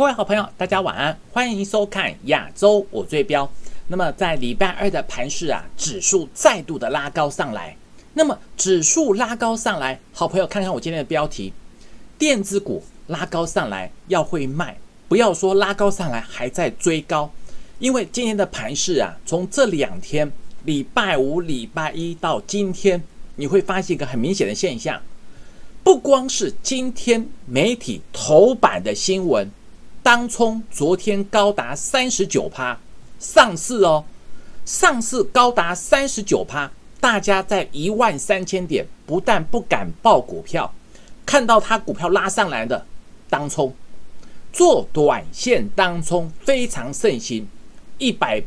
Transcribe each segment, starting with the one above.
各位好朋友，大家晚安，欢迎收看亚洲我最标。那么在礼拜二的盘市啊，指数再度的拉高上来。那么指数拉高上来，好朋友看看我今天的标题，电子股拉高上来要会卖，不要说拉高上来还在追高，因为今天的盘市啊，从这两天礼拜五、礼拜一到今天，你会发现一个很明显的现象。不光是今天媒体头版的新闻，当冲昨天高达 39%， 上市高达 39%， 大家在13000点不但不敢报股票，看到他股票拉上来的当冲，做短线当冲非常盛行，100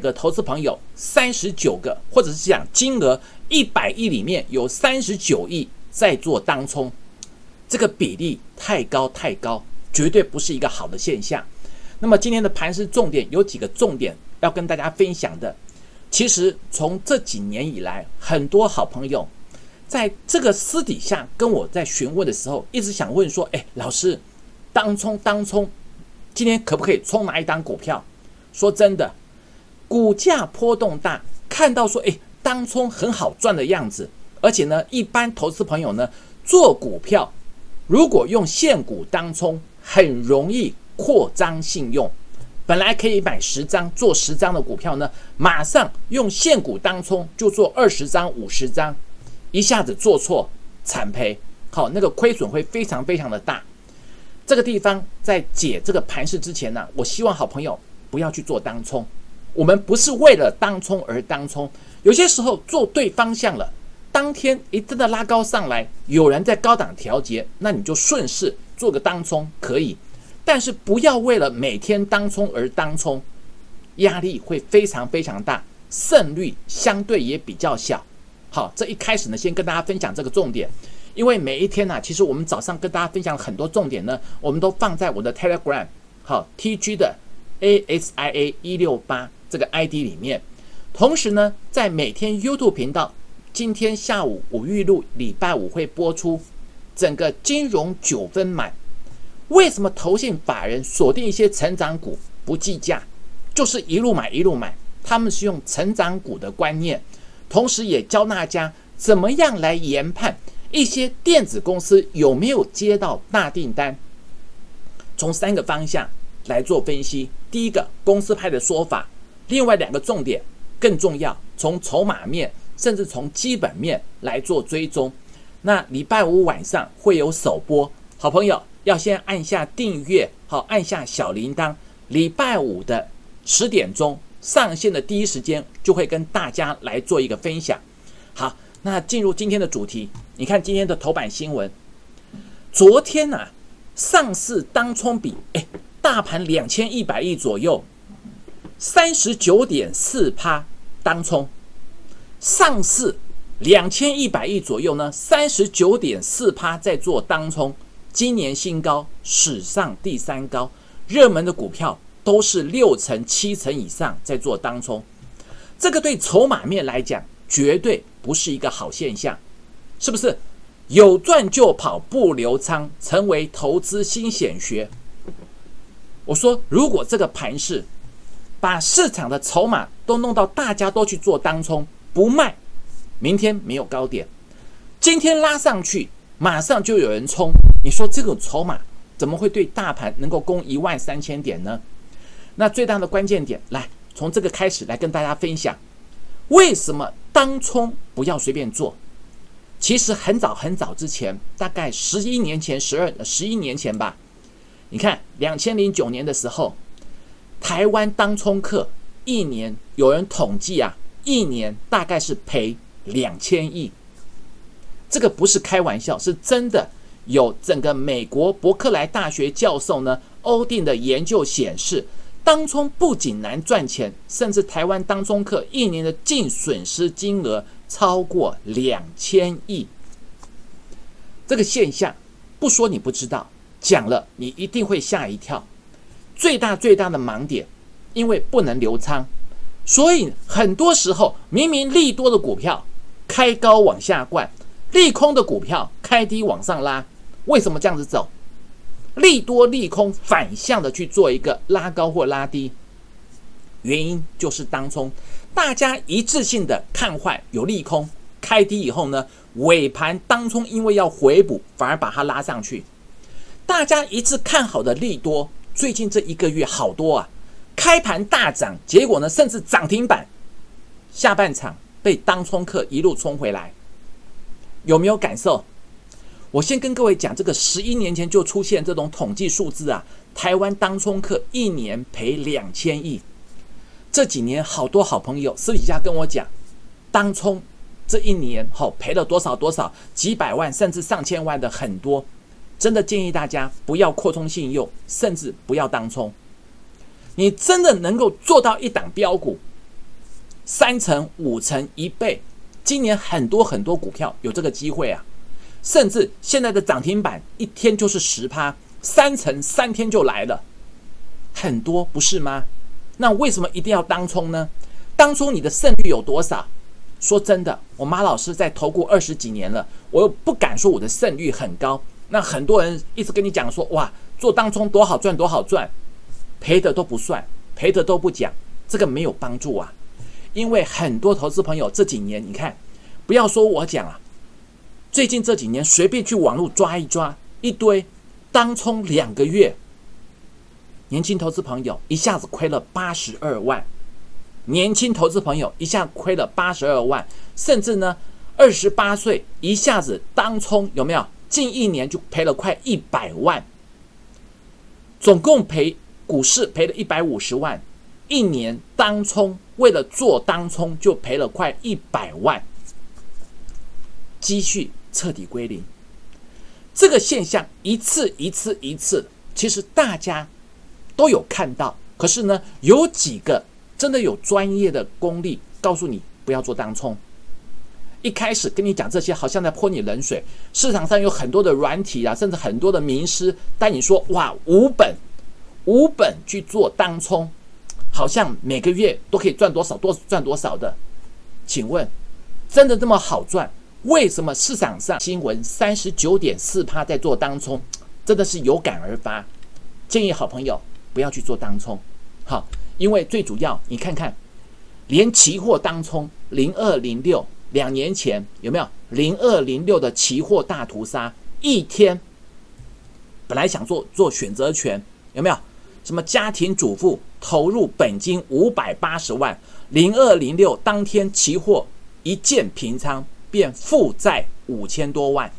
个投资朋友39个，或者是讲金额100亿里面有39亿在做当冲，这个比例太高，绝对不是一个好的现象。那么今天的盘市重点有几个重点要跟大家分享的。其实从这几年以来，很多好朋友在这个私底下跟我在询问的时候，一直想问说，老师，当冲今天可不可以冲哪一档股票？说真的，股价波动大，看到说当冲很好赚的样子，而且呢，一般投资朋友呢，做股票如果用现股当冲，很容易扩张信用。本来可以买10张做10张的股票呢，马上用现股当冲就做20张、50张，一下子做错惨赔，那个亏损会非常的大。这个地方在解这个盘势之前呢，我希望好朋友不要去做当冲。我们不是为了当冲而当冲，有些时候做对方向了。当天一真的拉高上来，有人在高档调节，那你就顺势做个当冲可以，但是不要为了每天当冲而当冲，压力会非常大，胜率相对也比较小。好，这一开始呢，先跟大家分享这个重点，因为每一天呢，其实我们早上跟大家分享很多重点呢，我们都放在我的 Telegram TG 的 asia168 这个 ID 里面，同时呢，在每天 YouTube 频道。今天下午我预录，礼拜五会播出整个金融9分满。为什么投信法人锁定一些成长股不计价，就是一路买，他们是用成长股的观念，同时也教大家怎么样来研判一些电子公司有没有接到大订单，从3个方向来做分析。第一个，公司派的说法，另外2个重点更重要，从筹码面甚至从基本面来做追踪。那礼拜五晚上会有首播，好朋友要先按下订阅，按下小铃铛，礼拜五的10点钟上线的第一时间就会跟大家来做一个分享。好，那进入今天的主题，你看今天的头版新闻，昨天啊，上市当冲比大盘2100亿左右， 39.4% 当冲，上市2100亿左右呢， 39.4% 在做当冲，今年新高，史上第3高，热门的股票都是6成7成以上在做当冲，这个对筹码面来讲绝对不是一个好现象，是不是？有赚就跑，不留仓，成为投资新显学。我说如果这个盘势把市场的筹码都弄到大家都去做当冲不卖，明天没有高点，今天拉上去马上就有人冲，你说这种筹码怎么会对大盘能够攻13000点呢？那最大的关键点，来从这个开始来跟大家分享，为什么当冲不要随便做。其实很早之前，大概11年前吧，你看2009年的时候，台湾当冲客一年，有人统计啊，一年大概是赔2000亿，这个不是开玩笑，是真的。有整个美国伯克莱大学教授呢欧定的研究显示，当冲不仅难赚钱，甚至台湾当冲客一年的净损失金额超过2000亿。这个现象不说你不知道，讲了你一定会吓一跳。最大的盲点，因为不能留仓。所以很多时候，明明利多的股票开高往下灌，利空的股票开低往上拉，为什么这样子走？利多利空反向的去做一个拉高或拉低，原因就是当冲大家一致性的看坏有利空开低以后呢，尾盘当冲因为要回补反而把它拉上去。大家一致看好的利多最近这一个月好多啊，开盘大涨，结果呢甚至涨停板，下半场被当冲客一路冲回来，有没有感受？我先跟各位讲，这个11年前就出现这种统计数字啊，台湾当冲客一年赔2000亿。这几年好多好朋友私底下跟我讲，当冲这一年赔了多少多少，几百万甚至上千万的很多。真的建议大家不要扩充信用，甚至不要当冲。你真的能够做到一档标股3成、5成、1倍，今年很多很多股票有这个机会啊。甚至现在的涨停板一天就是 10%， 3成3天就来了，很多不是吗？那为什么一定要当冲呢？当冲你的胜率有多少？说真的，我马老师在投顾20几年了，我又不敢说我的胜率很高。那很多人一直跟你讲说，哇，做当冲多好赚多好赚，赔的都不算，赔的都不讲，这个没有帮助啊。因为很多投资朋友这几年你看，不要说我讲啊，最近这几年随便去网络抓一抓，一堆当冲2个月，年轻投资朋友一下子亏了82万，年轻投资朋友一下亏了82万，甚至呢28岁一下子当冲有没有？近一年就赔了快100万，总共赔股市赔了150万，一年当冲为了做当冲就赔了快100万。积蓄彻底归零，这个现象一次，其实大家都有看到。可是呢，有几个真的有专业的功力告诉你不要做当冲。一开始跟你讲这些，好像在泼你冷水。市场上有很多的软体啊，甚至很多的名师，但你说哇，无本去做当冲，好像每个月都可以赚多少，多赚多少的。请问，真的这么好赚？为什么市场上新闻 39.4% 在做当冲？真的是有感而发，建议好朋友不要去做当冲。好，因为最主要你看看，连期货当冲0206，2年前有没有0206的期货大屠杀？一天本来想做选择权，有没有什么家庭主妇投入本金580万，0206当天期货一键平仓，便负债5000多万。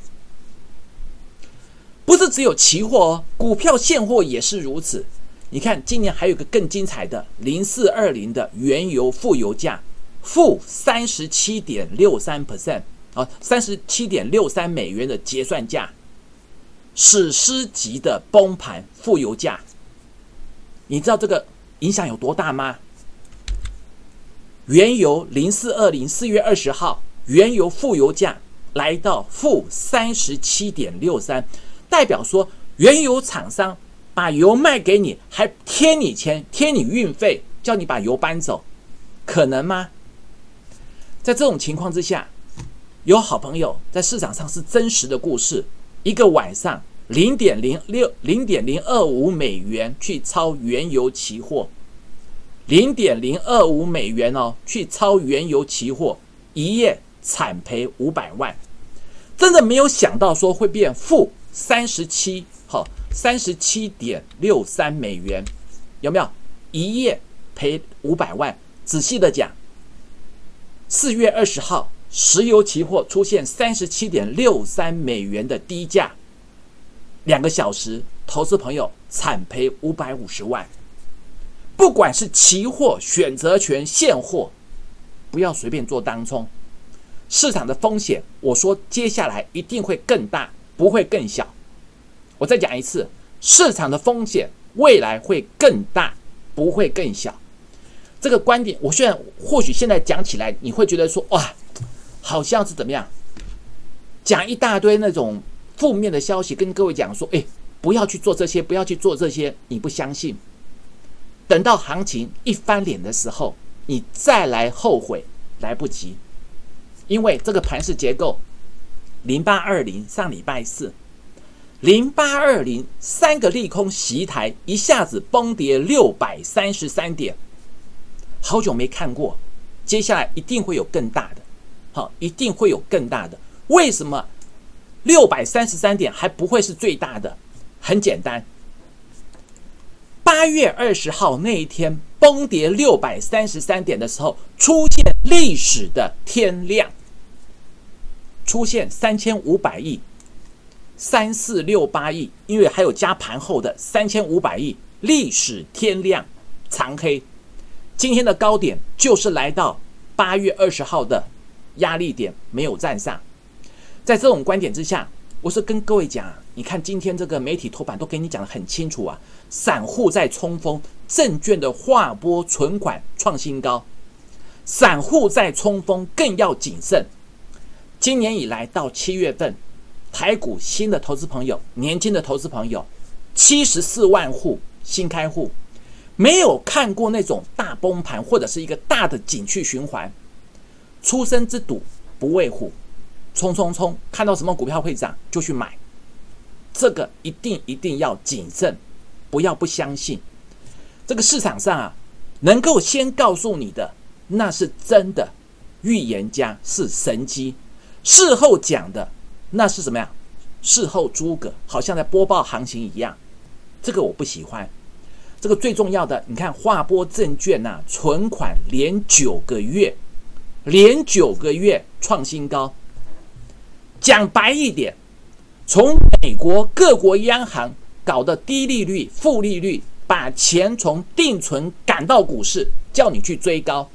不是只有期货哦，股票现货也是如此。你看今年还有个更精彩的0420的原油负油价负 37.63%， 37.63 美元的结算价，史诗级的崩盘负油价。你知道这个影响有多大吗？原油0420 4月20号原油负油价来到负 37.63， 代表说原油厂商把油卖给你，还贴你钱，贴你运费，叫你把油搬走，可能吗？在这种情况之下，有好朋友在市场上是真实的故事，一个晚上 0.025 美元去抄原油期货， 0.025 美元哦，去抄原油期货，一夜惨赔500万，真的没有想到说会变负 37.63 美元，有没有？一夜赔500万。仔细的讲，4月20号石油期货出现 37.63 美元的低价，2个小时投资朋友惨赔550万。不管是期货、选择权、现货，不要随便做当冲，市场的风险，我说接下来一定会更大，不会更小。我再讲一次，市场的风险未来会更大，不会更小。这个观点，我虽然或许现在讲起来，你会觉得说哇，好像是怎么样，讲一大堆那种负面的消息，跟各位讲说，哎，不要去做这些，不要去做这些，你不相信。等到行情一翻脸的时候，你再来后悔来不及。因为这个盘势结构，0820上礼拜四0820三个利空袭台，一下子崩跌633点，好久没看过。接下来一定会有更大的，好，一定会有更大的。为什么633点还不会是最大的？很简单，8月20号那一天崩跌633点的时候，出现历史的天量，出现3500亿、3468亿，因为还有加盘后的3500亿，历史天量长黑。今天的高点就是来到8月20号的压力点，没有站上。在这种观点之下，我是跟各位讲，你看今天这个媒体头版都给你讲得很清楚啊，散户在冲锋，证券的划拨存款创新高，散户在冲锋更要谨慎。今年以来到7月份，台股新的投资朋友，年轻的投资朋友，74万户新开户，没有看过那种大崩盘或者是一个大的景气循环。初生之犊不畏虎，冲冲冲，看到什么股票会涨就去买，这个一定要谨慎，不要不相信。这个市场上啊，能够先告诉你的那是真的预言家，是神机，事后讲的那是什么呀？事后诸葛，好像在播报行情一样，这个我不喜欢。这个最重要的，你看划拨证券啊，存款连9个月，连9个月创新高。讲白一点，从美国各国央行搞的低利率、负利率，把钱从定存赶到股市，叫你去追高。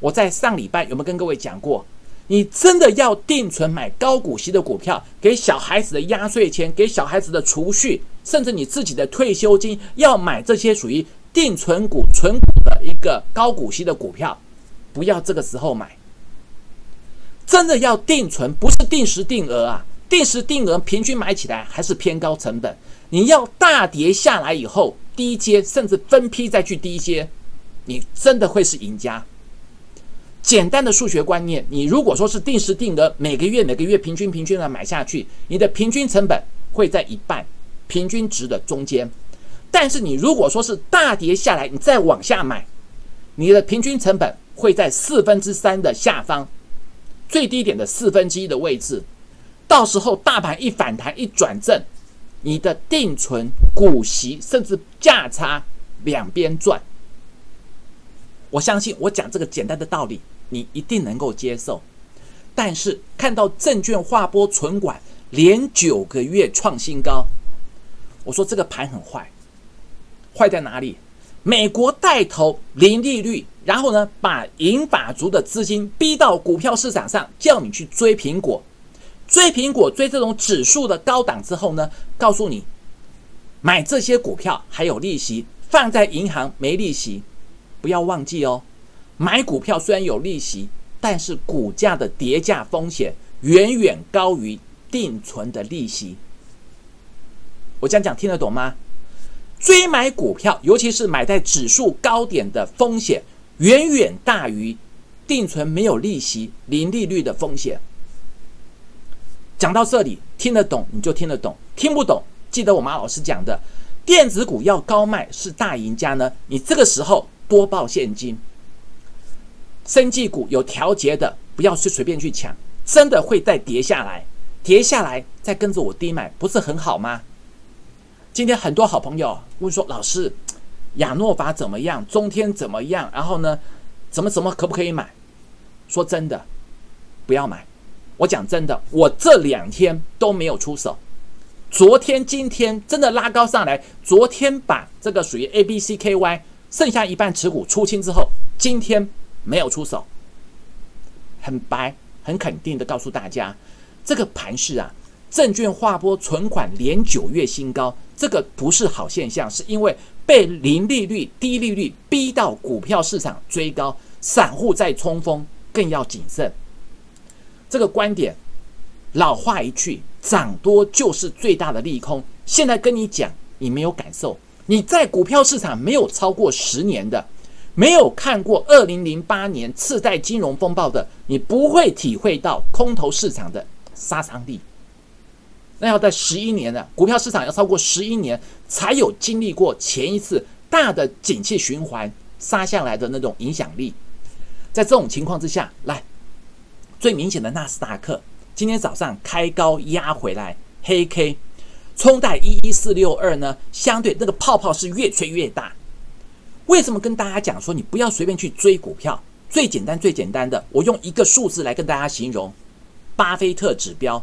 我在上礼拜有没有跟各位讲过？你真的要定存买高股息的股票，给小孩子的压岁钱，给小孩子的储蓄，甚至你自己的退休金，要买这些属于定存股、存股的一个高股息的股票。不要这个时候买，真的要定存，不是定时定额啊！定时定额平均买起来还是偏高成本，你要大跌下来以后低接，甚至分批再去低接，你真的会是赢家。简单的数学观念，你如果说是定时定额，每个月平均的买下去，你的平均成本会在一半，平均值的中间。但是你如果说是大跌下来，你再往下买，你的平均成本会在3/4的下方，最低点的1/4的位置。到时候大盘一反弹一转正，你的定存股息甚至价差两边赚。我相信我讲这个简单的道理你一定能够接受，但是看到证券划拨存款连9个月创新高，我说这个盘很坏。坏在哪里？美国带头零利率，然后呢，把银发族的资金逼到股票市场上，叫你去追苹果，追苹果，追这种指数的高档之后呢，告诉你买这些股票还有利息，放在银行没利息。不要忘记哦，买股票虽然有利息，但是股价的跌价风险远远高于定存的利息。我这样讲听得懂吗？追买股票，尤其是买在指数高点的风险，远远大于定存没有利息、零利率的风险。讲到这里，听得懂你就听得懂，听不懂，记得我马老师讲的，电子股要高卖是大赢家呢，你这个时候多报现金。生技股有调节的，不要随便去抢，真的会再跌下来，跌下来再跟着我低买，不是很好吗？今天很多好朋友问说，老师，亚诺法怎么样？中天怎么样？然后呢，怎么可不可以买？说真的，不要买。我讲真的，我这2天都没有出手。昨天、今天真的拉高上来，昨天把这个属于 ABCKY 剩下一半持股出清之后，今天没有出手。很白、很肯定的告诉大家，这个盘势啊，证券划拨存款连9月新高，这个不是好现象，是因为被零利率、低利率逼到股票市场追高，散户在冲锋，更要谨慎。这个观点老话一句，涨多就是最大的利空。现在跟你讲，你没有感受，你在股票市场没有超过10年的，没有看过2008年次贷金融风暴的，你不会体会到空头市场的杀伤力。那要在11年呢，股票市场要超过11年才有经历过前一次大的景气循环杀下来的那种影响力。在这种情况之下，来最明显的纳斯达克今天早上开高压回来，黑 K 冲在11462呢，相对那个泡泡是越吹越大。为什么跟大家讲说你不要随便去追股票？最简单的，我用一个数字来跟大家形容，巴菲特指标。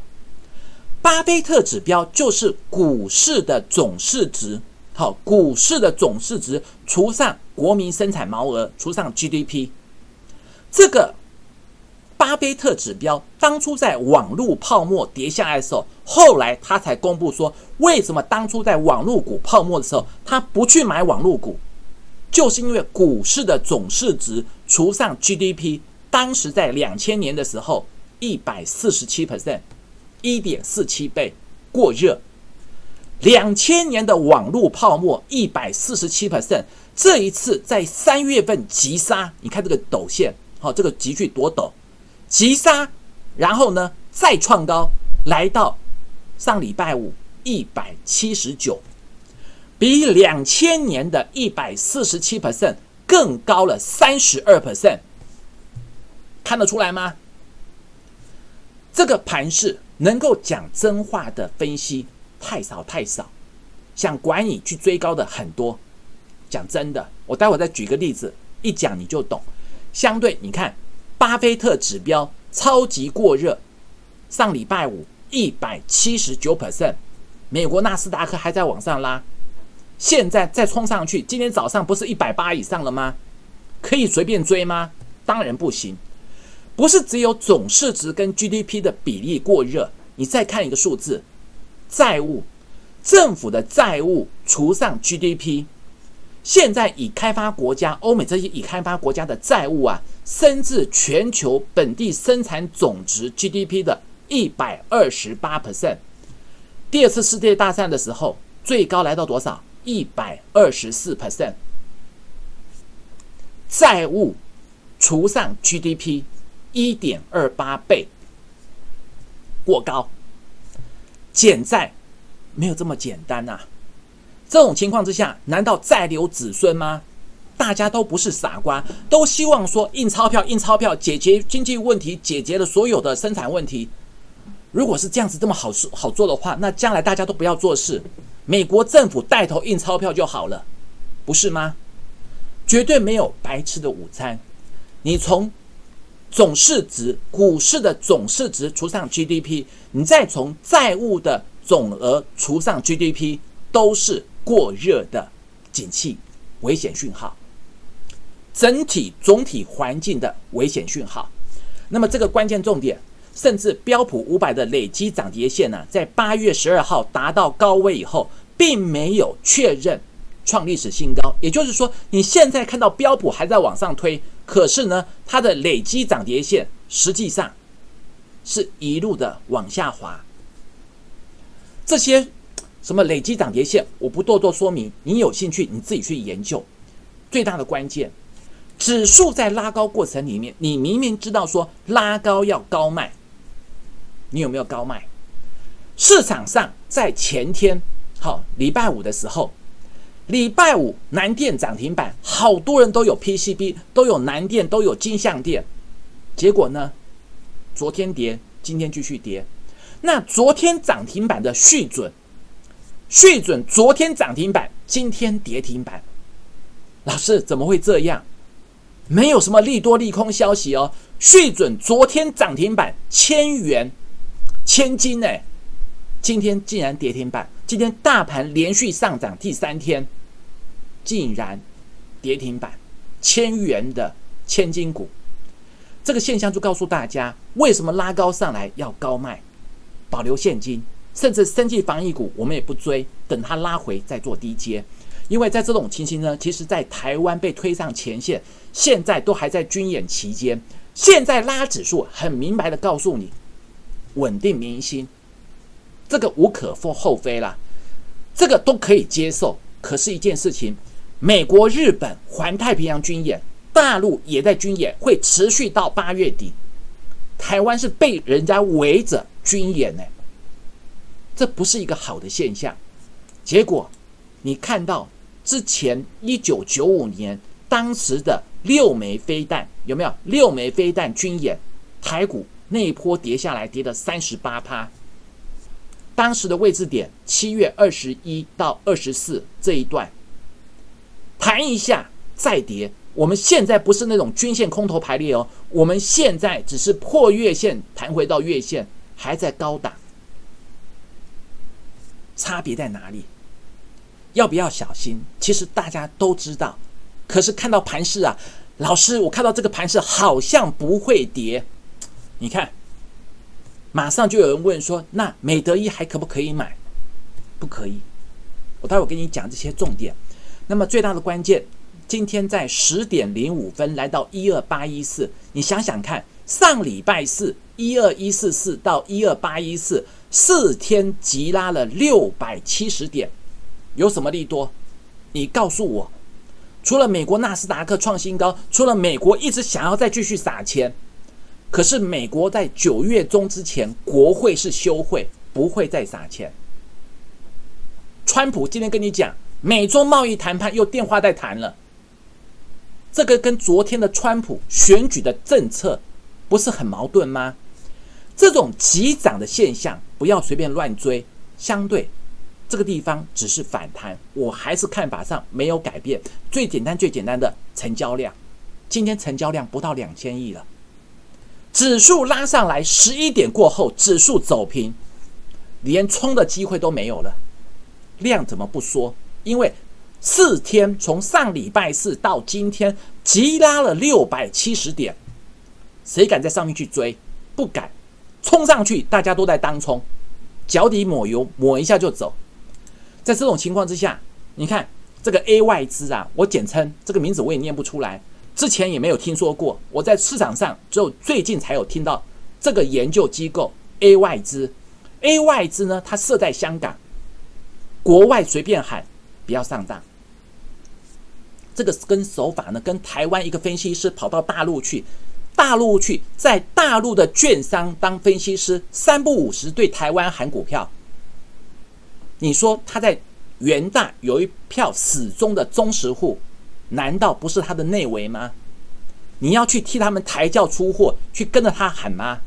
巴菲特指标就是股市的总市值，好，股市的总市值除上国民生产毛额，除上 GDP。 这个巴菲特指标当初在网络泡沫跌下来的时候，后来他才公布说为什么当初在网络股泡沫的时候他不去买网络股，就是因为股市的总市值除上 GDP 当时在2000年的时候 147%， 1.47 倍过热。2000年的网络泡沫 147%， 这一次在3月份急杀，你看这个陡线，好，这个急去多陡，急杀，然后呢再创高，来到上礼拜五 179， 比2000年的 147% 更高了 32%。 看得出来吗？这个盘势能够讲真话的分析太少，想管你去追高的很多。讲真的，我待会再举个例子，一讲你就懂。相对你看巴菲特指标超级过热，上礼拜五 179%， 美国纳斯达克还在往上拉，现在再冲上去，今天早上不是180以上了吗？可以随便追吗？当然不行。不是只有总市值跟 GDP 的比例过热，你再看一个数字，债务，政府的债务除上 GDP，现在已开发国家，欧美这些已开发国家的债务啊，升至全球本地生产总值 GDP 的 128%。 第二次世界大战的时候最高来到多少？ 124%。 债务除上 GDP 1.28 倍过高，减债没有这么简单啊。这种情况之下，难道再留子孙吗？大家都不是傻瓜，都希望说印钞票解决经济问题，解决了所有的生产问题。如果是这样子这么好做的话，那将来大家都不要做事，美国政府带头印钞票就好了，不是吗？绝对没有白吃的午餐。你从总市值，股市的总市值除上 GDP， 你再从债务的总额除上 GDP， 都是过热的景气危险讯号，总体环境的危险讯号。那么这个关键重点，甚至标普500的累积涨跌线呢，在8月12号达到高位以后，并没有确认创历史新高。也就是说，你现在看到标普还在往上推，可是呢，它的累积涨跌线实际上是一路的往下滑。这些什么累积涨跌线我不多说明，你有兴趣你自己去研究。最大的关键，指数在拉高过程里面，你明明知道说拉高要高卖，你有没有高卖？市场上在前天，好，礼拜五的时候，礼拜五南电涨停板，好多人都有 PCB， 都有南电，都有金像电，结果呢，昨天跌，今天继续跌。那昨天涨停板的续准昨天涨停板，今天跌停板。老师怎么会这样？没有什么利多利空消息哦。续准昨天涨停板1000元，1000金哎，今天竟然跌停板。今天大盘连续上涨第3天，竟然跌停板，1000元的1000金股。这个现象就告诉大家，为什么拉高上来要高卖，保留现金。甚至生技防疫股我们也不追，等它拉回再做低接。因为在这种情形呢，其实在台湾被推上前线，现在都还在军演期间，现在拉指数很明白的告诉你稳定民心，这个无可厚非啦，这个都可以接受。可是一件事情，美国、日本环太平洋军演，大陆也在军演，会持续到8月底，台湾是被人家围着军演呢。这不是一个好的现象。结果你看到之前1995年当时的6枚飞弹，有没有6枚飞弹军演，台股那一波跌下来，跌了 38%。 当时的位置点7月21到24这一段盘一下再跌。我们现在不是那种均线空头排列哦，我们现在只是破月线弹回到月线，还在高档。差别在哪里？要不要小心？其实大家都知道，可是看到盘势啊，老师，我看到这个盘势好像不会跌。你看，马上就有人问说，那美德一还可不可以买？不可以。我待会跟你讲这些重点。那么最大的关键，今天在10点05分来到12814，你想想看，上礼拜四12144到12814，4天急拉了670点，有什么利多？你告诉我，除了美国纳斯达克创新高，除了美国一直想要再继续撒钱，可是美国在9月中之前，国会是休会，不会再撒钱。川普今天跟你讲，美中贸易谈判又电话在谈了。这个跟昨天的川普选举的政策不是很矛盾吗？这种急涨的现象不要随便乱追，相对这个地方只是反弹，我还是看法上没有改变。最简单的成交量，今天成交量不到2000亿了，指数拉上来11点过后，指数走平，连冲的机会都没有了，量怎么不说？因为4天从上礼拜四到今天急拉了670点，谁敢在上面去追？不敢，冲上去大家都在当冲，脚底抹油，抹一下就走。在这种情况之下，你看这个 A 外资啊，我简称这个名字我也念不出来，之前也没有听说过，我在市场上只有最近才有听到这个研究机构 A 外资。A 外资呢，它设在香港，国外随便喊不要上当。这个跟手法呢，跟台湾一个分析师跑到大陆去，在大陆的券商当分析师，3不5时对台湾喊股票。你说他在元大有一票死忠的忠实户，难道不是他的内围吗？你要去替他们抬轿出货，去跟着他喊吗？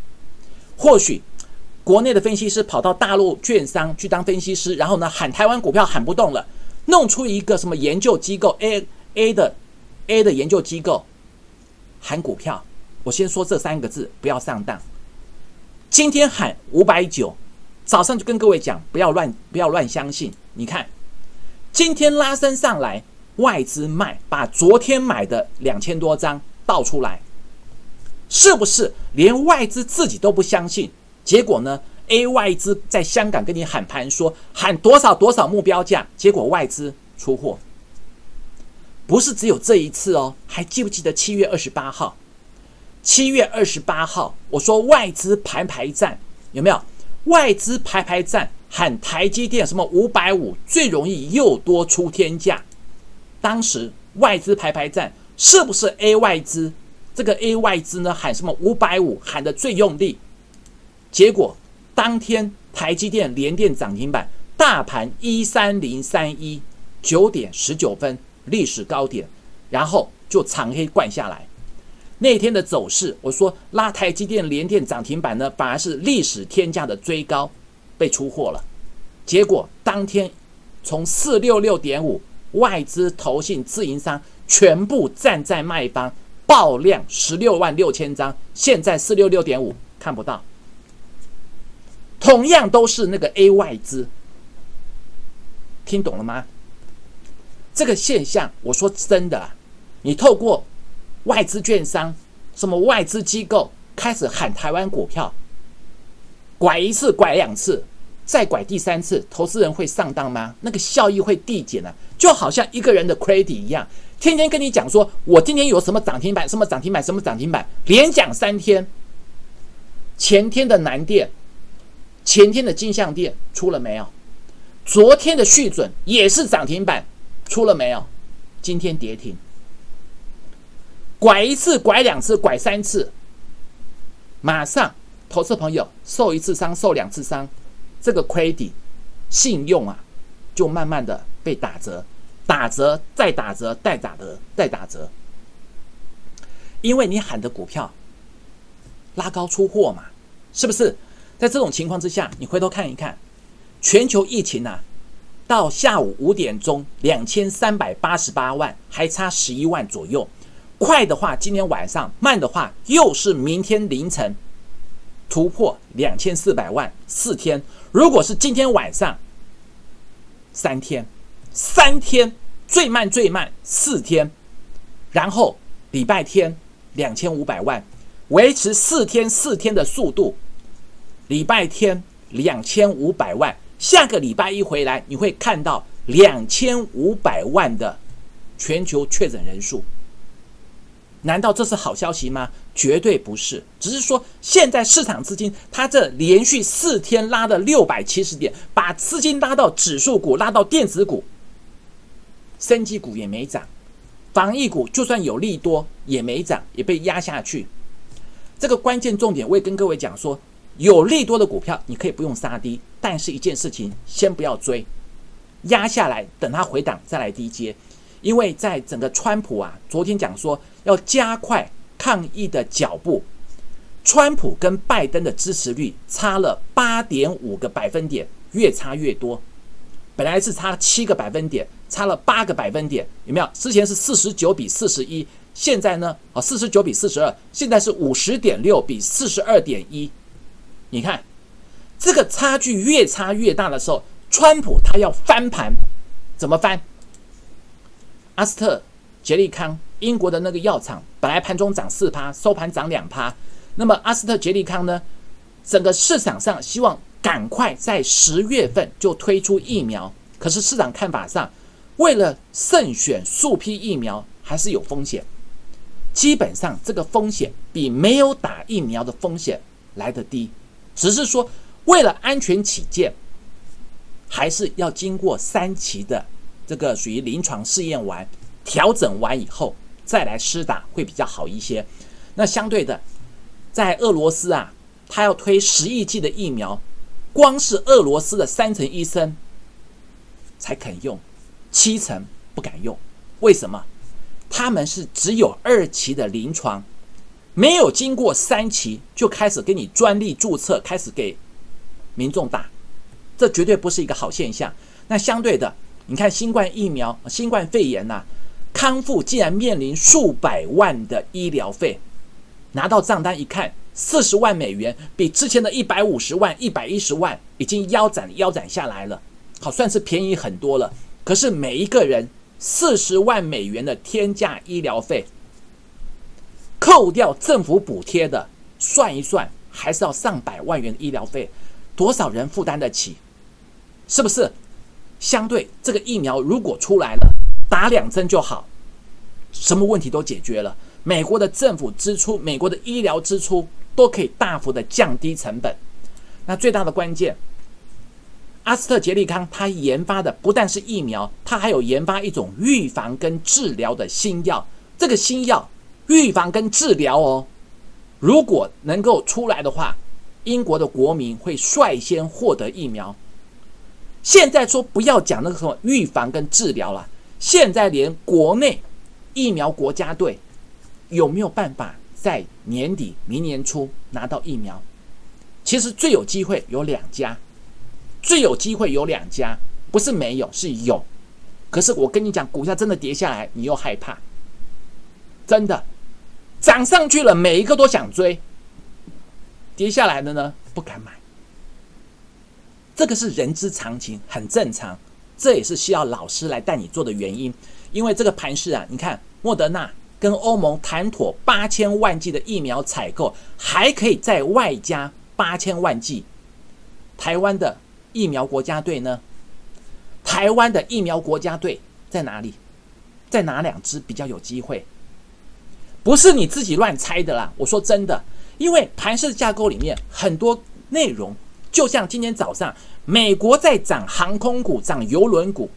或许国内的分析师跑到大陆券商去当分析师，然后呢喊台湾股票喊不动了，弄出一个什么研究机构 A 的研究机构喊股票。我先说这3个字，不要上当。今天喊590，早上就跟各位讲，不要乱相信。你看，今天拉升上来，外资卖，把昨天买的2000多张倒出来，是不是连外资自己都不相信？结果呢 ，A 外资在香港跟你喊盘说喊多少目标价，结果外资出货。不是只有这一次哦，还记不记得7月28号？7月28号，我说外资排站，有没有？外资排站喊台积电什么550最容易又多出天价。当时外资排站，是不是 A 外资？这个 A 外资呢喊什么550喊得最用力，结果当天台积电连电涨停板，大盘13031， 9点19分历史高点，然后就长黑灌下来。那天的走势，我说拉台积电联电涨停板呢，反而是历史天价的追高被出货了。结果当天从 466.5 外资投信自营商全部站在卖方，爆量16万6千张，现在 466.5 看不到。同样都是那个 A 外资，听懂了吗？这个现象我说真的啊，你透过外资券商什么外资机构开始喊台湾股票，拐一次拐2次再拐第3次，投资人会上当吗？那个效益会递减啊，就好像一个人的 credit 一样，天天跟你讲说我今天有什么涨停板什么涨停板什么涨停板，连讲3天，前天的南电，前天的金像电出了没有？昨天的续准也是涨停板出了没有？今天跌停，拐1次拐2次拐3次，马上投资朋友受1次伤受2次伤，这个 credit 信用啊，就慢慢的被打折，打折再打折再打折再打折。因为你喊的股票拉高出货嘛，是不是？在这种情况之下，你回头看一看，全球疫情啊，到下午5点钟2388万，还差11万左右。快的话今天晚上，慢的话又是明天凌晨突破2400万，4天。如果是今天晚上，3天，最慢4天，然后礼拜天2500万，维持4天的速度，礼拜天2500万，下个礼拜一回来，你会看到2500万的全球确诊人数。难道这是好消息吗？绝对不是，只是说现在市场资金它这连续4天拉了670点，把资金拉到指数股，拉到电子股，生技股也没涨，防疫股就算有利多也没涨，也被压下去。这个关键重点我也跟各位讲说，有利多的股票你可以不用杀低，但是一件事情先不要追，压下来等它回档再来低接。因为在整个川普啊，昨天讲说要加快抗疫的脚步，川普跟拜登的支持率差了 8.5 个百分点，越差越多。本来是差7个百分点，差了8个百分点，有没有？之前是49比41，现在呢49比42，现在是50.6比42.1。你看这个差距越差越大的时候，川普他要翻盘，怎么翻？阿斯特杰利康，英国的那个药厂，本来盘中涨 4%， 收盘涨 2%。 那么阿斯特杰利康呢，整个市场上希望赶快在10月份就推出疫苗，可是市场看法上，为了慎选数批疫苗还是有风险，基本上这个风险比没有打疫苗的风险来得低，只是说为了安全起见，还是要经过3期的这个属于临床试验完，调整完以后再来施打会比较好一些。那相对的，在俄罗斯啊，他要推10亿剂的疫苗，光是俄罗斯的30%医生才肯用，70%不敢用。为什么？他们是只有2期的临床，没有经过3期就开始给你专利注册，开始给民众打，这绝对不是一个好现象。那相对的，你看新冠疫苗，新冠肺炎啊，康复竟然面临数百万的医疗费，拿到账单一看，40万美元，比之前的150万、110万已经腰斩下来了，好算是便宜很多了。可是每一个人40万美元的天价医疗费，扣掉政府补贴的，算一算还是要上百万元的医疗费，多少人负担得起？是不是？相对这个疫苗如果出来了，打2针就好，什么问题都解决了。美国的政府支出，美国的医疗支出都可以大幅的降低成本。那最大的关键，阿斯特捷利康他研发的不但是疫苗，他还有研发一种预防跟治疗的新药。这个新药预防跟治疗哦，如果能够出来的话，英国的国民会率先获得疫苗。现在说不要讲那个什么预防跟治疗了，现在连国内疫苗国家队有没有办法在年底明年初拿到疫苗？其实最有机会有2家，不是没有，是有。可是我跟你讲，股价真的跌下来，你又害怕，真的涨上去了，每一个都想追，跌下来的呢不敢买。这个是人之常情，很正常，这也是需要老师来带你做的原因。因为这个盘势啊，你看莫德纳跟欧盟谈妥8000万剂的疫苗采购，还可以再外加8000万剂。台湾的疫苗国家队呢？台湾的疫苗国家队在哪里？在哪2支比较有机会？不是你自己乱猜的啦，我说真的，因为盘势架构里面很多内容。就像今天早上美国在涨航空股，涨邮轮股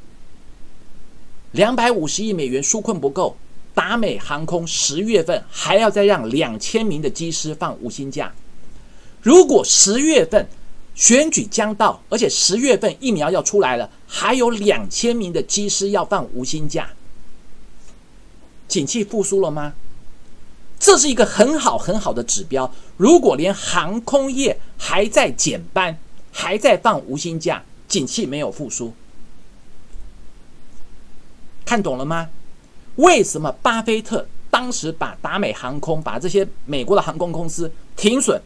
，250亿美元纾困不够，达美航空10月份还要再让2000名的机师放5星假。如果10月份选举将到，而且10月份疫苗要出来了，还有2000名的机师要放无薪假。景气复苏了吗？这是一个很好的指标。如果连航空业还在减班，还在放无薪假，景气没有复苏。看懂了吗？为什么巴菲特当时把达美航空、把这些美国的航空公司停损？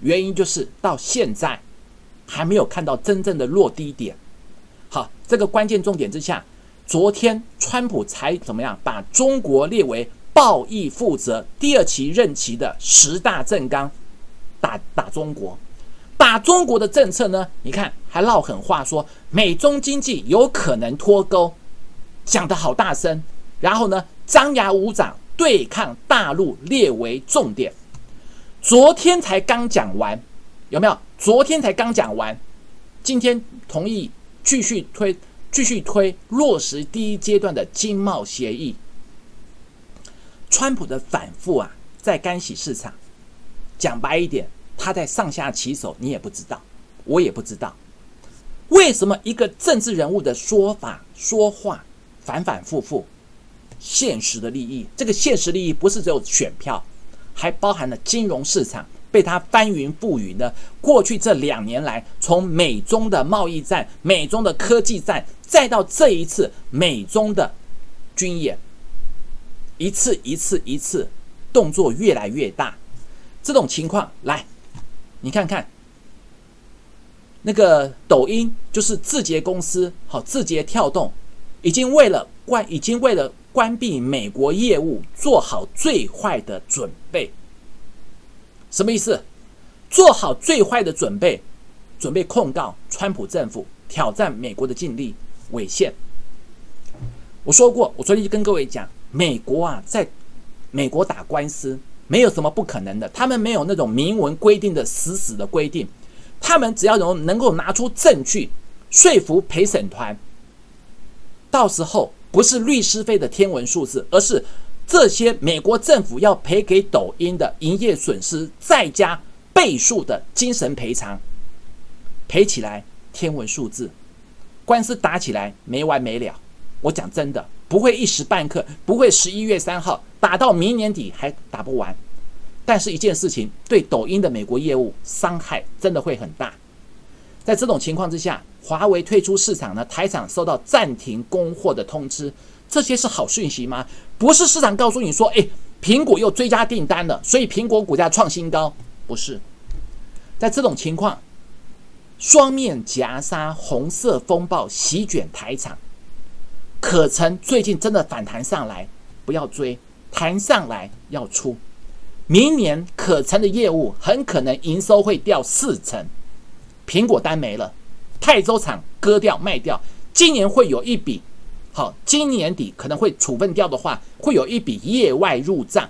原因就是到现在还没有看到真正的落地点。好，这个关键重点之下，昨天川普才怎么样把中国列为贸易负责第2期任期的10大政纲，打中国，打中国的政策呢？你看还撂狠话说美中经济有可能脱钩，讲得好大声，然后呢张牙舞爪，对抗大陆列为重点。昨天才刚讲完，有没有？昨天才刚讲完，今天同意继续推落实第1阶段的经贸协议。川普的反复啊，在干洗市场。讲白一点，他在上下其手，你也不知道，我也不知道。为什么一个政治人物的说话反复？现实的利益，这个现实利益不是只有选票，还包含了金融市场被他翻云覆雨的。过去这2年来，从美中的贸易战、美中的科技战，再到这一次美中的军演，一次，动作越来越大。这种情况，来你看看那个抖音，就是字节公司，好，字节跳动已经为了关闭美国业务做好最坏的准备。什么意思？做好最坏的准备，准备控告川普政府挑战美国的禁令违宪。我说过，我昨天就跟各位讲，在美国打官司没有什么不可能的，他们没有那种明文规定的死的规定，他们只要能够拿出证据说服陪审团，到时候不是律师费的天文数字，而是这些美国政府要赔给抖音的营业损失，再加倍数的精神赔偿，赔起来天文数字，官司打起来没完没了。我讲真的，不会一时半刻，不会11月3号打到明年底还打不完。但是一件事情，对抖音的美国业务伤害真的会很大。在这种情况之下，华为退出市场呢，台厂收到暂停供货的通知，这些是好讯息吗？不是市场告诉你说，苹果又追加订单了，所以苹果股价创新高，不是。在这种情况，双面夹杀，红色风暴席卷台厂，可成最近真的反弹上来，不要追，弹上来要出。明年可成的业务很可能营收会掉40%，苹果单没了，泰州厂割掉卖掉，今年会有一笔，好，今年底可能会处分掉的话，会有一笔业外入账。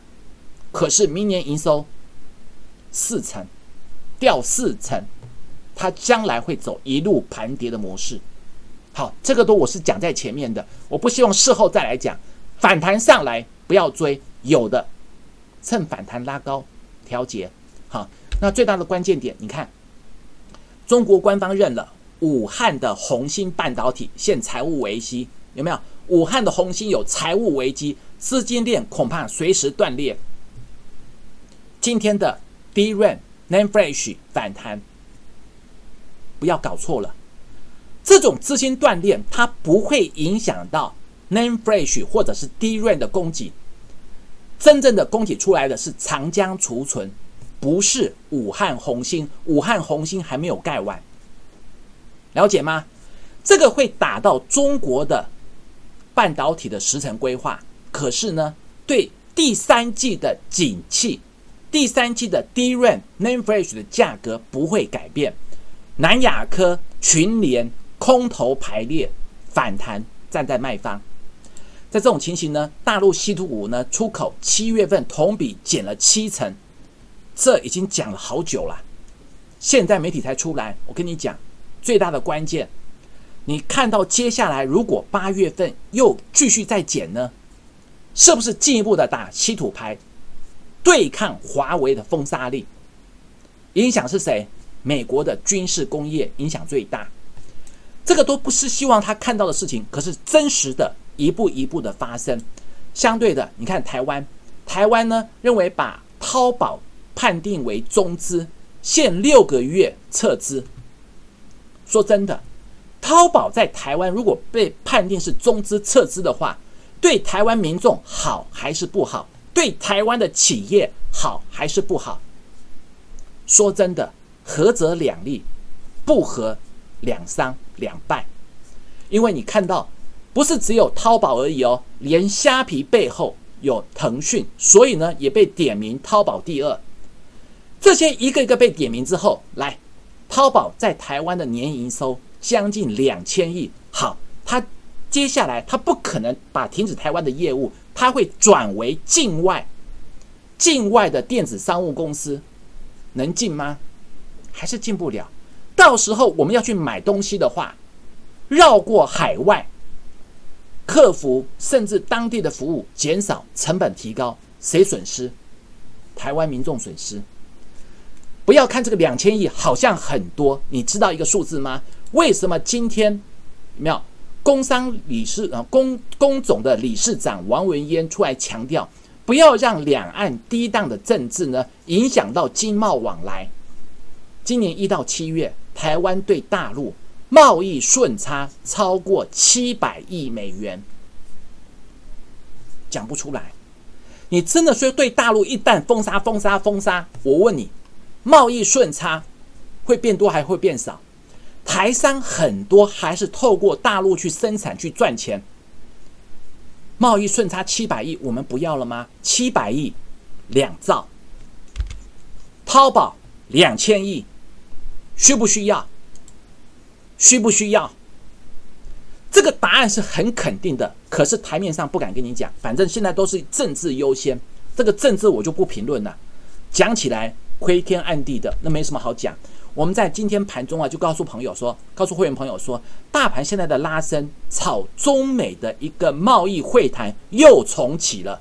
可是明年营收4%，掉4%，它将来会走一路盘跌的模式。好，这个都我是讲在前面的，我不希望事后再来讲。反弹上来不要追，有的趁反弹拉高调节。好，那最大的关键点，你看，中国官方认了武汉的红星半导体现财务危机，有没有？武汉的红星有财务危机，资金链恐怕随时断裂。今天的 DRAM、NAND Flash 反弹，不要搞错了，这种资金断裂它不会影响到 NAND Flash 或者是 DRAM 的供给，真正的供给出来的是长江储存，不是武汉红星，武汉红星还没有盖完，了解吗？这个会打到中国的半导体的时程规划，可是呢，对第3季的景气，第3季的 DRAM、NAND Flash 的价格不会改变。南亚科、群联空头排列反弹，站在卖方。在这种情形呢，大陆稀土股呢出口7月份同比减了7%。这已经讲了好久了，现在媒体才出来。我跟你讲，最大的关键，你看到接下来如果8月份又继续再减呢，是不是进一步的打稀土牌，对抗华为的封杀力？影响是谁？美国的军事工业影响最大。这个都不是希望他看到的事情，可是真实的一步一步的发生。相对的，你看台湾呢，认为把淘宝判定为中资，限6个月撤资。说真的，淘宝在台湾如果被判定是中资撤资的话，对台湾民众好还是不好？对台湾的企业好还是不好？说真的，合则两利，不合两伤两败。因为你看到不是只有淘宝而已哦，连虾皮背后有腾讯，所以呢也被点名淘宝第二。这些一个一个被点名之后，来，淘宝在台湾的年营收将近2000亿。好，他接下来他不可能把停止台湾的业务，他会转为境外的电子商务公司，能进吗？还是进不了。到时候我们要去买东西的话，绕过海外，客服甚至当地的服务减少，成本提高，谁损失？台湾民众损失。不要看这个2000亿好像很多，你知道一个数字吗？为什么今天有没有工总的理事长王文渊出来强调，不要让两岸低档的政治呢影响到经贸往来？今年1到7月，台湾对大陆贸易顺差超过700亿美元，讲不出来。你真的说对大陆一旦封杀，我问你，贸易顺差会变多还会变少？台商很多还是透过大陆去生产去赚钱。贸易顺差700亿，我们不要了吗？700亿，2兆，淘宝2000亿，需不需要？需不需要？这个答案是很肯定的，可是台面上不敢跟你讲，反正现在都是政治优先，这个政治我就不评论了，讲起来亏天暗地的，那没什么好讲。我们在今天盘中就告诉会员朋友说，大盘现在的拉升炒中美的一个贸易会谈又重启了，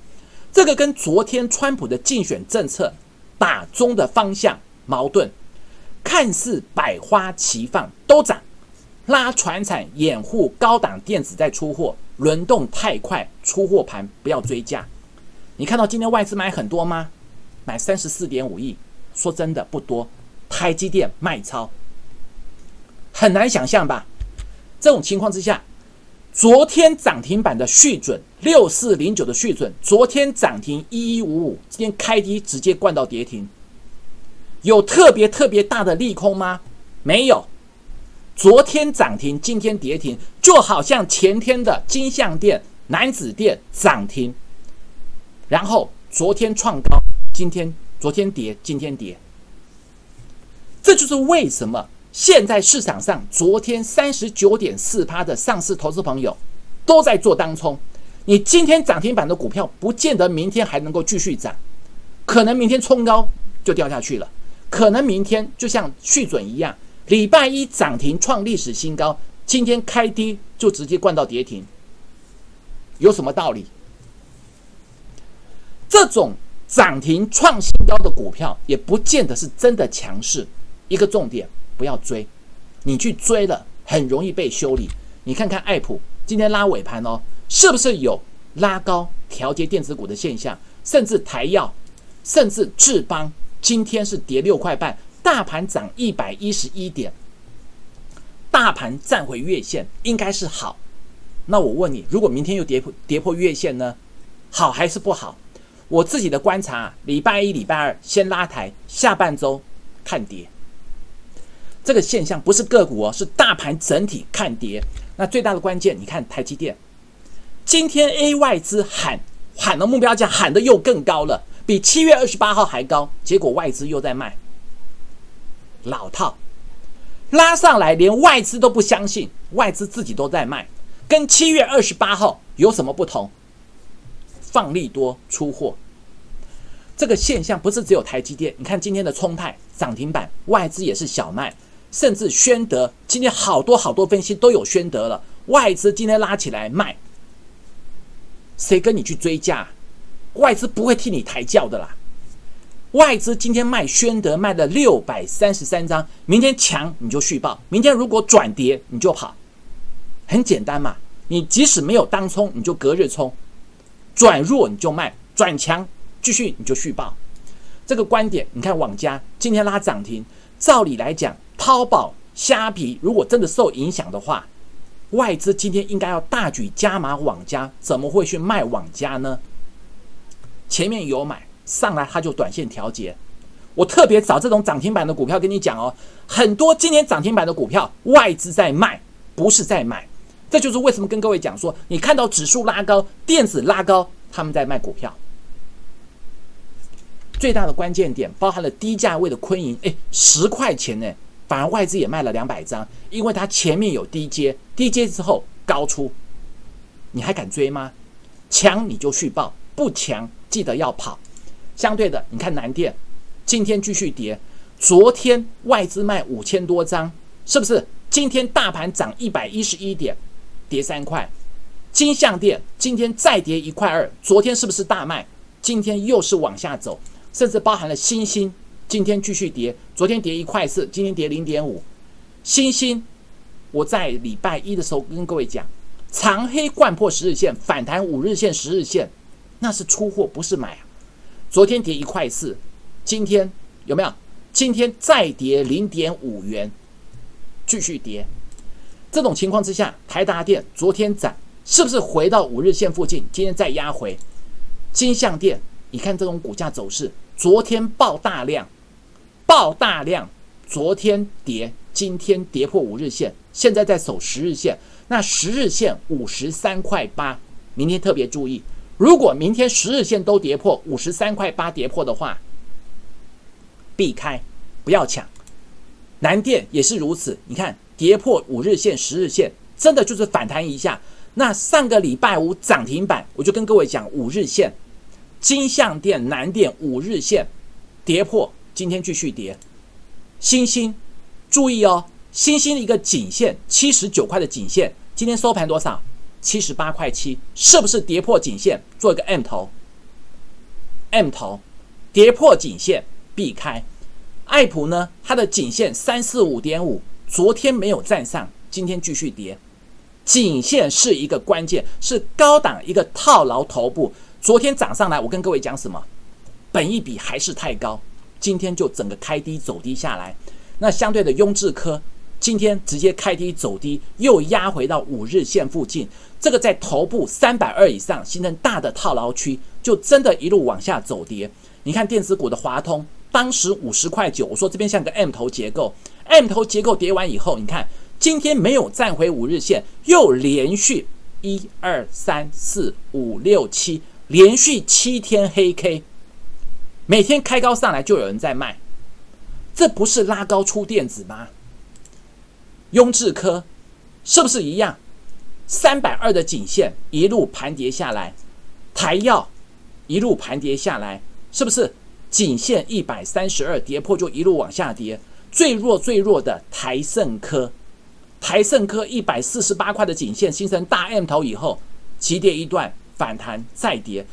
这个跟昨天川普的竞选政策打中的方向矛盾，看似百花齐放，都涨，拉传产掩护高档电子在出货，轮动太快，出货盘不要追价。你看到今天外资买很多吗？买 34.5 亿，说真的不多，台积电卖超，很难想象吧？这种情况之下，昨天涨停板的续准6409的续准，昨天涨停1155，今天开低直接灌到跌停，有特别大的利空吗？没有。昨天涨停，今天跌停，就好像前天的金像电、南子电涨停，然后昨天创高，昨天跌，这就是为什么现在市场上昨天 39.4% 的上市投资朋友都在做当冲。你今天涨停板的股票不见得明天还能够继续涨，可能明天冲高就掉下去了，可能明天就像续准一样，礼拜一涨停创历史新高，今天开低就直接灌到跌停，有什么道理？这种涨停创新高的股票也不见得是真的强势。一个重点，不要追，你去追了很容易被修理。你看看爱普今天拉尾盘哦，是不是有拉高调节电子股的现象？甚至台药，甚至智邦，今天是跌6块半，大盘涨111点，大盘站回月线应该是好。那我问你，如果明天又跌破月线呢？好还是不好？我自己的观察，礼拜一、礼拜二先拉抬，下半周看跌。这个现象不是个股哦，是大盘整体看跌。那最大的关键，你看台积电，今天 A 外资喊的目标价喊的又更高了，比7月28号还高，结果外资又在卖。老套，拉上来连外资都不相信，外资自己都在卖，跟7月28号有什么不同？放利多出货。这个现象不是只有台积电，你看今天的冲泰涨停板，外资也是小卖，甚至宣德，今天好多分析都有宣德了，外资今天拉起来卖，谁跟你去追价？外资不会替你抬轿的啦。外资今天卖宣德卖了633张，明天强你就续报，明天如果转跌你就跑，很简单嘛。你即使没有当冲，你就隔日冲，转弱你就卖，转强继续你就续报。这个观点，你看网家今天拉涨停，照理来讲，淘宝、虾皮如果真的受影响的话，外资今天应该要大举加码网家，怎么会去卖网家呢？前面有买上来，它就短线调节。我特别找这种涨停板的股票跟你讲哦，很多今年涨停板的股票，外资在卖，不是在买。这就是为什么跟各位讲说，你看到指数拉高，电子拉高，他们在卖股票。最大的关键点包含了低价位的昆银，10块钱呢，反而外资也卖了200张，因为它前面有低阶，低阶之后高出，你还敢追吗？强你就续报，不强记得要跑。相对的，你看南电今天继续跌，昨天外资卖5000多张，是不是？今天大盘涨111点，跌3块。金像电今天再跌1块2，昨天是不是大卖？今天又是往下走。甚至包含了新兴，今天继续跌，昨天跌1块4，今天跌 0.5。 新兴我在礼拜一的时候跟各位讲，长黑贯破10日线，反弹5日线10日线，那是出货不是买啊。昨天跌1块4，今天有没有？今天再跌 0.5 元，继续跌。这种情况之下，台达电昨天涨，是不是回到5日线附近，今天再压回。金像电你看这种股价走势，昨天爆大量，昨天跌，今天跌破5日线，现在在守10日线。那10日线53块8，明天特别注意，如果明天10日线都跌破，53块8跌破的话，避开，不要抢。南电也是如此，你看跌破5日线10日线，真的就是反弹一下。那上个礼拜五涨停板我就跟各位讲，5日线金像电、南电5日线跌破，今天继续跌。新兴注意哦，新兴一个颈线79块的颈线，今天收盘多少？78块7，是不是跌破颈线？做一个 M 头， M 头跌破颈线避开。爱普呢，它的颈线 345.5， 昨天没有站上，今天继续跌。颈线是一个关键，是高档一个套牢头部。昨天涨上来，我跟各位讲什么？本益比还是太高，今天就整个开低走低下来。那相对的雍智科今天直接开低走低，又压回到5日线附近，这个在头部320以上形成大的套牢区，就真的一路往下走跌。你看电子股的华通，当时50块9，我说这边像个 M 头结构， M 头结构跌完以后，你看今天没有站回5日线，又连续1 2 3 4 5 6 7，连续7天黑 K， 每天开高上来就有人在卖，这不是拉高出电子吗？雍智科是不是一样？320的颈线一路盘跌下来，台药一路盘跌下来，是不是？颈线132跌破就一路往下跌。最弱最弱的台盛科，台盛科148块的颈线形成大 M 头以后，急跌一段反弹再跌。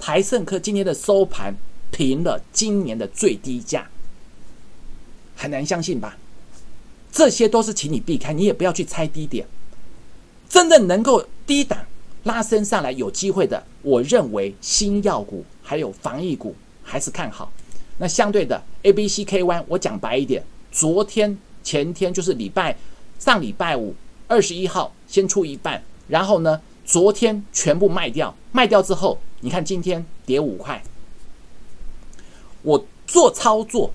台盛科今天的收盘平了今年的最低价，很难相信吧？这些都是请你避开，你也不要去猜低点。真的能够低档拉升上来有机会的，我认为新药股还有防疫股还是看好。那相对的 ABCK1， 我讲白一点，昨天前天就是上礼拜五21号先出一半，然后呢昨天全部卖掉，卖掉之后你看今天跌5块。我做操作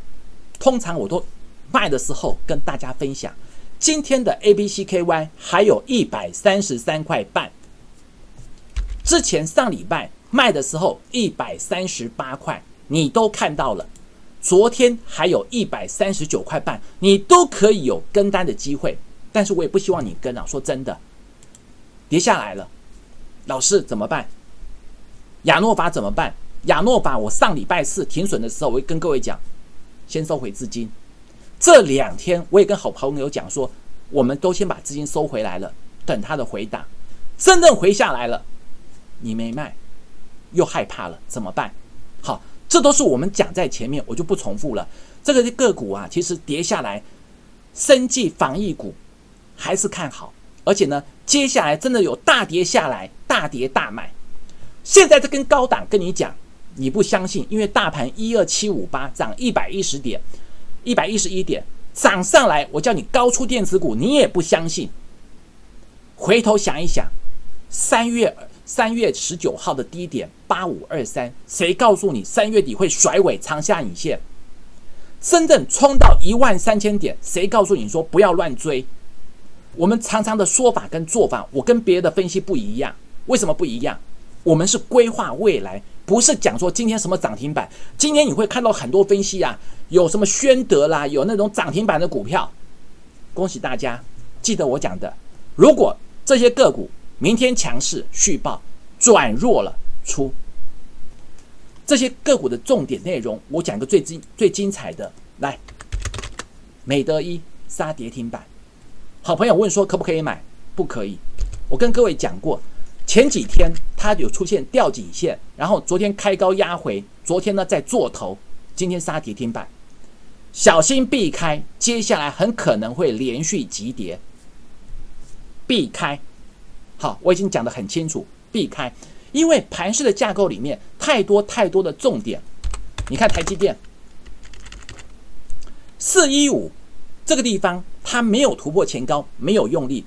通常我都卖的时候跟大家分享，今天的 ABCKY 还有133块半，之前上礼拜卖的时候138块，你都看到了，昨天还有139块半，你都可以有跟单的机会。但是我也不希望你跟啊，说真的跌下来了，老师怎么办？亚诺法怎么办？亚诺法我上礼拜四停损的时候，我会跟各位讲先收回资金。这2天我也跟好朋友讲说，我们都先把资金收回来了，等它的回档，真正回下来了你没卖又害怕了，怎么办？好，这都是我们讲在前面，我就不重复了。这个个股啊，其实跌下来，生技防疫股还是看好，而且呢，接下来真的有大跌下来，大跌大买。现在这根高档跟你讲，你不相信，因为大盘12758涨110点，111点涨上来，我叫你高出电子股，你也不相信。回头想一想，3月19号的低点8523，谁告诉你3月底会甩尾长下影线？真正冲到13000点，谁告诉你说不要乱追？我们常常的说法跟做法，我跟别人的分析不一样。为什么不一样？我们是规划未来，不是讲说今天什么涨停板。今天你会看到很多分析啊，有什么宣德啦，有那种涨停板的股票。恭喜大家，记得我讲的，如果这些个股明天强势续报转弱了出。这些个股的重点内容，我讲个最精彩的。来，美德一杀跌停板。好朋友问说可不可以买？不可以。我跟各位讲过，前几天它有出现吊颈线，然后昨天开高压回，昨天呢在做头，今天杀跌停板，小心避开，接下来很可能会连续急跌，避开。好，我已经讲得很清楚，避开，因为盘势的架构里面太多的重点。你看台积电415这个地方，它没有突破前高，没有用力，